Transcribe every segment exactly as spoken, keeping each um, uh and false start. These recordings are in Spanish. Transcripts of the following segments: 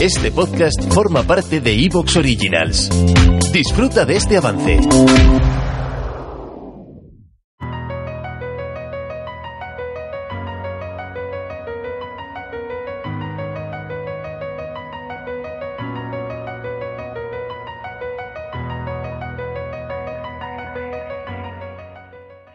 Este podcast forma parte de iVoox Originals. Disfruta de este avance.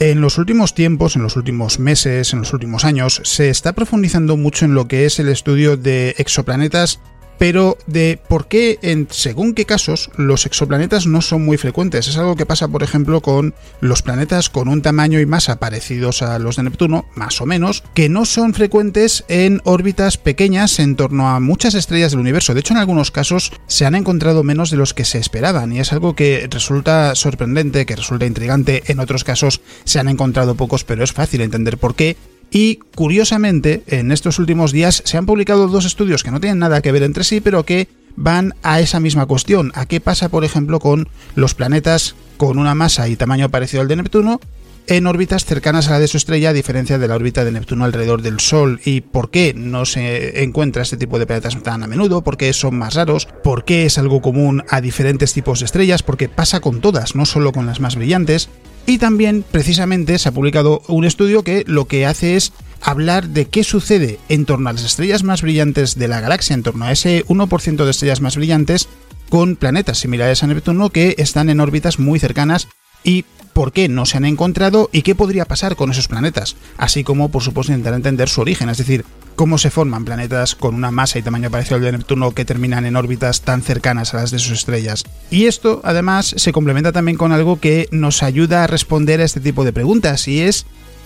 En los últimos tiempos, en los últimos meses, en los últimos años, se está profundizando mucho en lo que es el estudio de exoplanetas, pero de por qué, en según qué casos, los exoplanetas no son muy frecuentes. Es algo que pasa, por ejemplo, con los planetas con un tamaño y masa parecidos a los de Neptuno, más o menos, que no son frecuentes en órbitas pequeñas en torno a muchas estrellas del universo. De hecho, en algunos casos se han encontrado menos de los que se esperaban, y es algo que resulta sorprendente, que resulta intrigante. En otros casos se han encontrado pocos, pero es fácil entender por qué. Y, curiosamente, en estos últimos días se han publicado dos estudios que no tienen nada que ver entre sí, pero que van a esa misma cuestión. ¿A qué pasa, por ejemplo, con los planetas con una masa y tamaño parecido al de Neptuno en órbitas cercanas a la de su estrella, a diferencia de la órbita de Neptuno alrededor del Sol? ¿Y por qué no se encuentra este tipo de planetas tan a menudo? ¿Por qué son más raros? ¿Por qué es algo común a diferentes tipos de estrellas? Porque pasa con todas, no solo con las más brillantes. Y también, precisamente, se ha publicado un estudio que lo que hace es hablar de qué sucede en torno a las estrellas más brillantes de la galaxia, en torno a ese uno por ciento de estrellas más brillantes, con planetas similares a Neptuno que están en órbitas muy cercanas y por qué no se han encontrado y qué podría pasar con esos planetas, así como, por supuesto, intentar entender su origen, es decir, cómo se forman planetas con una masa y tamaño parecido al de Neptuno que terminan en órbitas tan cercanas a las de sus estrellas. Y esto, además, se complementa también con algo que nos ayuda a responder a este tipo de preguntas, y es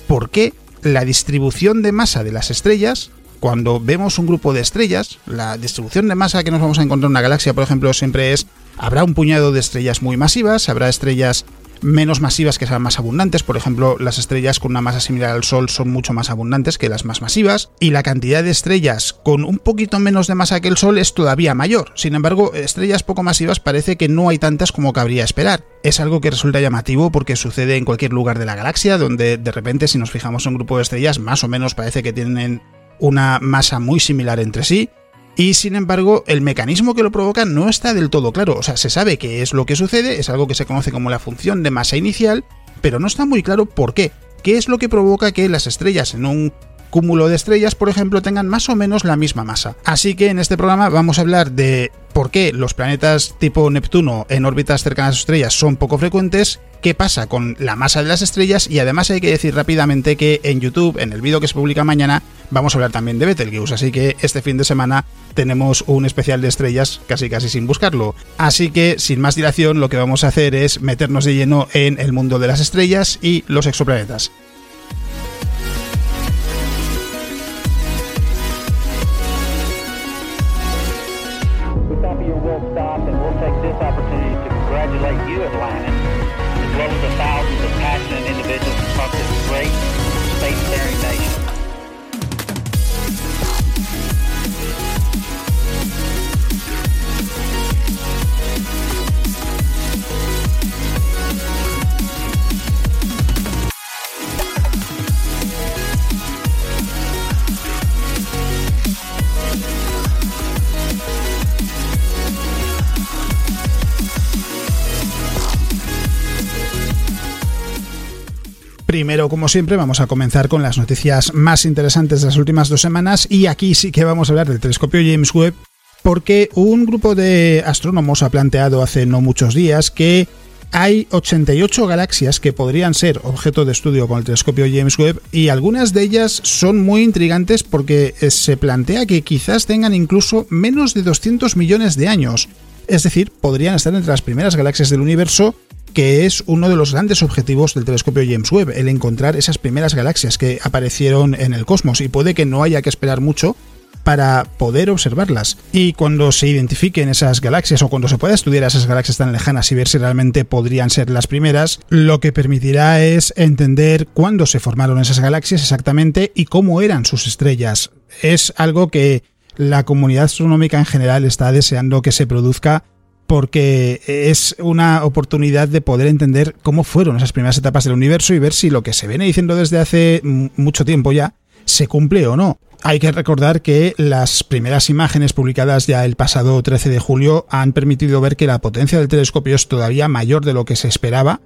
por qué la distribución de masa de las estrellas, cuando vemos un grupo de estrellas, la distribución de masa que nos vamos a encontrar en una galaxia, por ejemplo, siempre es, habrá un puñado de estrellas muy masivas, habrá estrellas menos masivas que sean más abundantes, por ejemplo, las estrellas con una masa similar al Sol son mucho más abundantes que las más masivas, y la cantidad de estrellas con un poquito menos de masa que el Sol es todavía mayor. Sin embargo, estrellas poco masivas parece que no hay tantas como cabría esperar. Es algo que resulta llamativo porque sucede en cualquier lugar de la galaxia, donde de repente, si nos fijamos en un grupo de estrellas, más o menos parece que tienen una masa muy similar entre sí. Y sin embargo, el mecanismo que lo provoca no está del todo claro. O sea, se sabe qué es lo que sucede, es algo que se conoce como la función de masa inicial, pero no está muy claro por qué. ¿Qué es lo que provoca que las estrellas en un cúmulo de estrellas, por ejemplo, tengan más o menos la misma masa? Así que en este programa vamos a hablar de por qué los planetas tipo Neptuno en órbitas cercanas a sus estrellas son poco frecuentes, qué pasa con la masa de las estrellas, y además hay que decir rápidamente que en YouTube, en el vídeo que se publica mañana, vamos a hablar también de Betelgeuse, así que este fin de semana tenemos un especial de estrellas casi casi sin buscarlo. Así que, sin más dilación, lo que vamos a hacer es meternos de lleno en el mundo de las estrellas y los exoplanetas. Primero, como siempre, vamos a comenzar con las noticias más interesantes de las últimas dos semanas, y aquí sí que vamos a hablar del telescopio James Webb, porque un grupo de astrónomos ha planteado hace no muchos días que hay ochenta y ocho galaxias que podrían ser objeto de estudio con el telescopio James Webb, y algunas de ellas son muy intrigantes porque se plantea que quizás tengan incluso menos de doscientos millones de años. Es decir, podrían estar entre las primeras galaxias del universo, que es uno de los grandes objetivos del telescopio James Webb, el encontrar esas primeras galaxias que aparecieron en el cosmos, y puede que no haya que esperar mucho para poder observarlas. Y cuando se identifiquen esas galaxias, o cuando se pueda estudiar esas galaxias tan lejanas y ver si realmente podrían ser las primeras, lo que permitirá es entender cuándo se formaron esas galaxias exactamente y cómo eran sus estrellas. Es algo que la comunidad astronómica en general está deseando que se produzca, porque es una oportunidad de poder entender cómo fueron esas primeras etapas del universo y ver si lo que se viene diciendo desde hace mucho tiempo ya se cumple o no. Hay que recordar que las primeras imágenes publicadas ya el pasado trece de julio han permitido ver que la potencia del telescopio es todavía mayor de lo que se esperaba,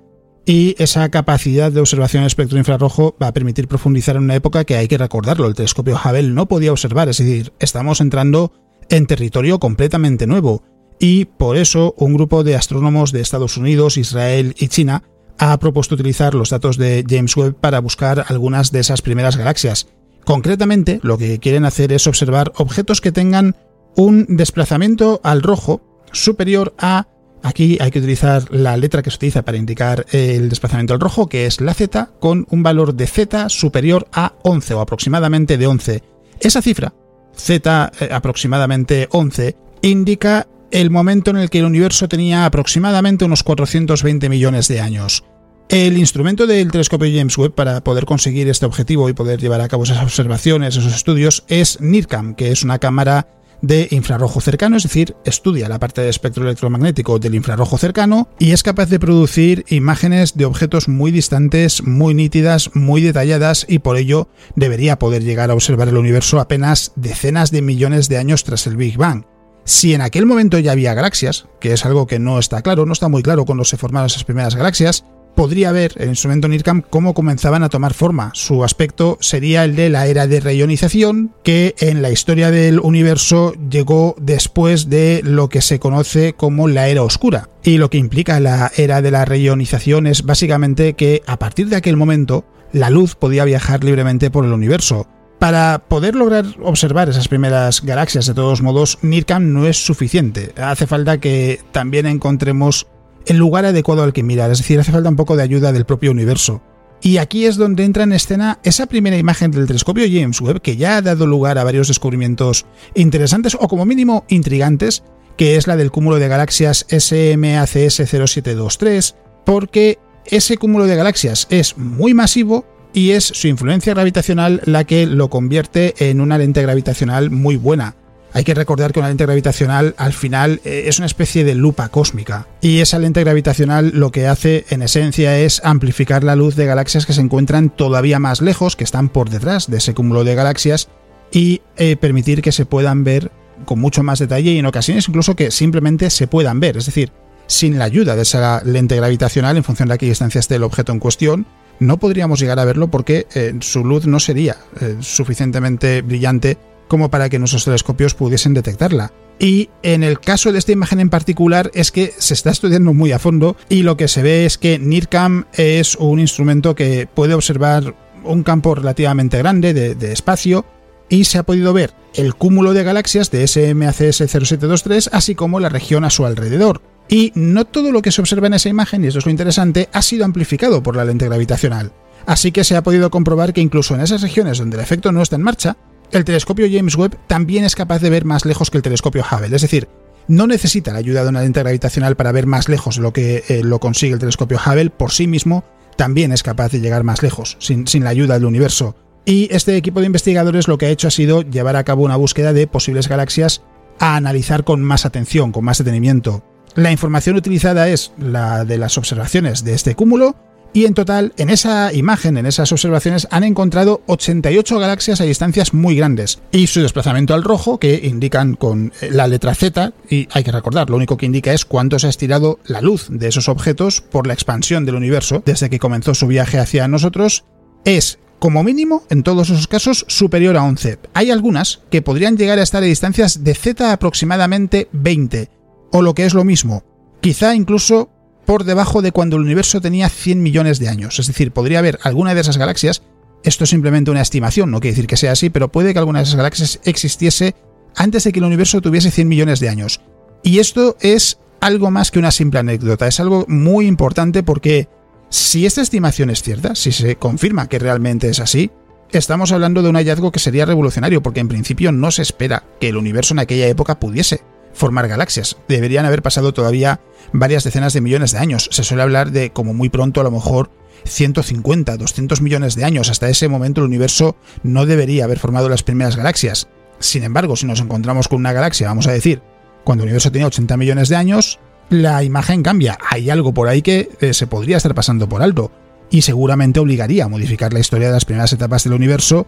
y esa capacidad de observación del espectro infrarrojo va a permitir profundizar en una época que, hay que recordarlo, el telescopio Hubble no podía observar. Es decir, estamos entrando en territorio completamente nuevo. Y por eso un grupo de astrónomos de Estados Unidos, Israel y China ha propuesto utilizar los datos de James Webb para buscar algunas de esas primeras galaxias. Concretamente, lo que quieren hacer es observar objetos que tengan un desplazamiento al rojo superior a... Aquí hay que utilizar la letra que se utiliza para indicar el desplazamiento al rojo, que es la Z, con un valor de Z superior a once, o aproximadamente de once. Esa cifra, Z aproximadamente once, indica el momento en el que el universo tenía aproximadamente unos cuatrocientos veinte millones de años. El instrumento del telescopio James Webb para poder conseguir este objetivo y poder llevar a cabo esas observaciones, esos estudios, es NIRCam, que es una cámara de infrarrojo cercano, es decir, estudia la parte del espectro electromagnético del infrarrojo cercano y es capaz de producir imágenes de objetos muy distantes, muy nítidas, muy detalladas, y por ello debería poder llegar a observar el universo apenas decenas de millones de años tras el Big Bang. Si en aquel momento ya había galaxias, que es algo que no está claro, no está muy claro cuando se formaron esas primeras galaxias, podría ver el instrumento NIRCam cómo comenzaban a tomar forma. Su aspecto sería el de la era de reionización, que en la historia del universo llegó después de lo que se conoce como la era oscura. Y lo que implica la era de la reionización es básicamente que a partir de aquel momento la luz podía viajar libremente por el universo. Para poder lograr observar esas primeras galaxias, de todos modos, NIRCam no es suficiente. Hace falta que también encontremos el lugar adecuado al que mirar, es decir, hace falta un poco de ayuda del propio universo. Y aquí es donde entra en escena esa primera imagen del telescopio James Webb, que ya ha dado lugar a varios descubrimientos interesantes, o como mínimo intrigantes, que es la del cúmulo de galaxias S M A C S cero siete dos tres, porque ese cúmulo de galaxias es muy masivo, y es su influencia gravitacional la que lo convierte en una lente gravitacional muy buena. Hay que recordar que una lente gravitacional al final es una especie de lupa cósmica, y esa lente gravitacional lo que hace en esencia es amplificar la luz de galaxias que se encuentran todavía más lejos, que están por detrás de ese cúmulo de galaxias, y eh, permitir que se puedan ver con mucho más detalle, y en ocasiones incluso que simplemente se puedan ver, es decir, sin la ayuda de esa lente gravitacional, en función de a qué distancia esté el objeto en cuestión, no podríamos llegar a verlo porque eh, su luz no sería eh, suficientemente brillante como para que nuestros telescopios pudiesen detectarla. Y en el caso de esta imagen en particular es que se está estudiando muy a fondo, y lo que se ve es que NIRCam es un instrumento que puede observar un campo relativamente grande de, de espacio, y se ha podido ver el cúmulo de galaxias de S M A C S cero siete dos tres, así como la región a su alrededor. Y no todo lo que se observa en esa imagen, y eso es lo interesante, ha sido amplificado por la lente gravitacional. Así que se ha podido comprobar que incluso en esas regiones donde el efecto no está en marcha, el telescopio James Webb también es capaz de ver más lejos que el telescopio Hubble. Es decir, no necesita la ayuda de una lente gravitacional para ver más lejos de lo que eh, lo consigue el telescopio Hubble. Por sí mismo también es capaz de llegar más lejos, sin, sin la ayuda del universo. Y este equipo de investigadores lo que ha hecho ha sido llevar a cabo una búsqueda de posibles galaxias a analizar con más atención, con más detenimiento. La información utilizada es la de las observaciones de este cúmulo, y en total, en esa imagen, en esas observaciones, han encontrado ochenta y ocho galaxias a distancias muy grandes, y su desplazamiento al rojo, que indican con la letra Z, y hay que recordar, lo único que indica es cuánto se ha estirado la luz de esos objetos por la expansión del universo desde que comenzó su viaje hacia nosotros, es, como mínimo, en todos esos casos, superior a once. Hay algunas que podrían llegar a estar a distancias de Z aproximadamente veinte, o lo que es lo mismo, quizá incluso por debajo de cuando el universo tenía cien millones de años. Es decir, podría haber alguna de esas galaxias, esto es simplemente una estimación, no quiere decir que sea así, pero puede que alguna de esas galaxias existiese antes de que el universo tuviese cien millones de años. Y esto es algo más que una simple anécdota, es algo muy importante, porque si esta estimación es cierta, si se confirma que realmente es así, Estamos hablando de un hallazgo que sería revolucionario, porque en principio no se espera que el universo en aquella época pudiese formar galaxias. Deberían haber pasado todavía varias decenas de millones de años. Se suele hablar de, como muy pronto, a lo mejor ciento cincuenta, doscientos millones de años. Hasta ese momento el universo no debería haber formado las primeras galaxias. Sin embargo, si nos encontramos con una galaxia, vamos a decir, cuando el universo tenía ochenta millones de años, la imagen cambia. Hay algo por ahí que eh, se podría estar pasando por alto, y seguramente obligaría a modificar la historia de las primeras etapas del universo,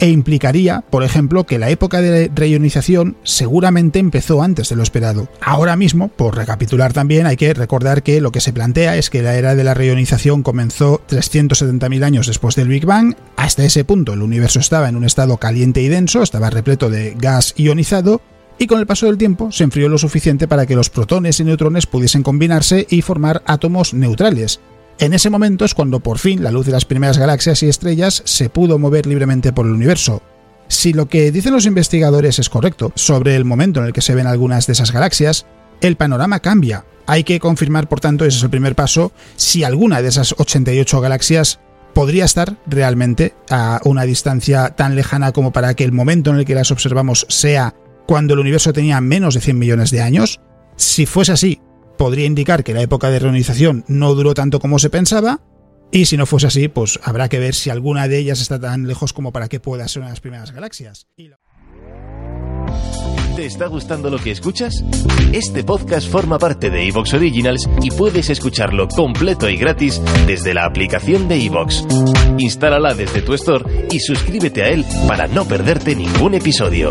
e implicaría, por ejemplo, que la época de reionización seguramente empezó antes de lo esperado. Ahora mismo, por recapitular también, hay que recordar que lo que se plantea es que la era de la reionización comenzó trescientos setenta mil años después del Big Bang. Hasta ese punto el universo estaba en un estado caliente y denso, estaba repleto de gas ionizado, y con el paso del tiempo se enfrió lo suficiente para que los protones y neutrones pudiesen combinarse y formar átomos neutrales. En ese momento es cuando por fin la luz de las primeras galaxias y estrellas se pudo mover libremente por el universo. Si lo que dicen los investigadores es correcto sobre el momento en el que se ven algunas de esas galaxias, el panorama cambia. Hay que confirmar, por tanto, ese es el primer paso, si alguna de esas ochenta y ocho galaxias podría estar realmente a una distancia tan lejana como para que el momento en el que las observamos sea cuando el universo tenía menos de cien millones de años. Si fuese así, podría indicar que la época de reionización no duró tanto como se pensaba, y si no fuese así, pues habrá que ver si alguna de ellas está tan lejos como para que pueda ser una de las primeras galaxias. ¿Te está gustando lo que escuchas? Este podcast forma parte de iVoox Originals y puedes escucharlo completo y gratis desde la aplicación de iVoox. Instálala desde tu store y suscríbete a él para no perderte ningún episodio.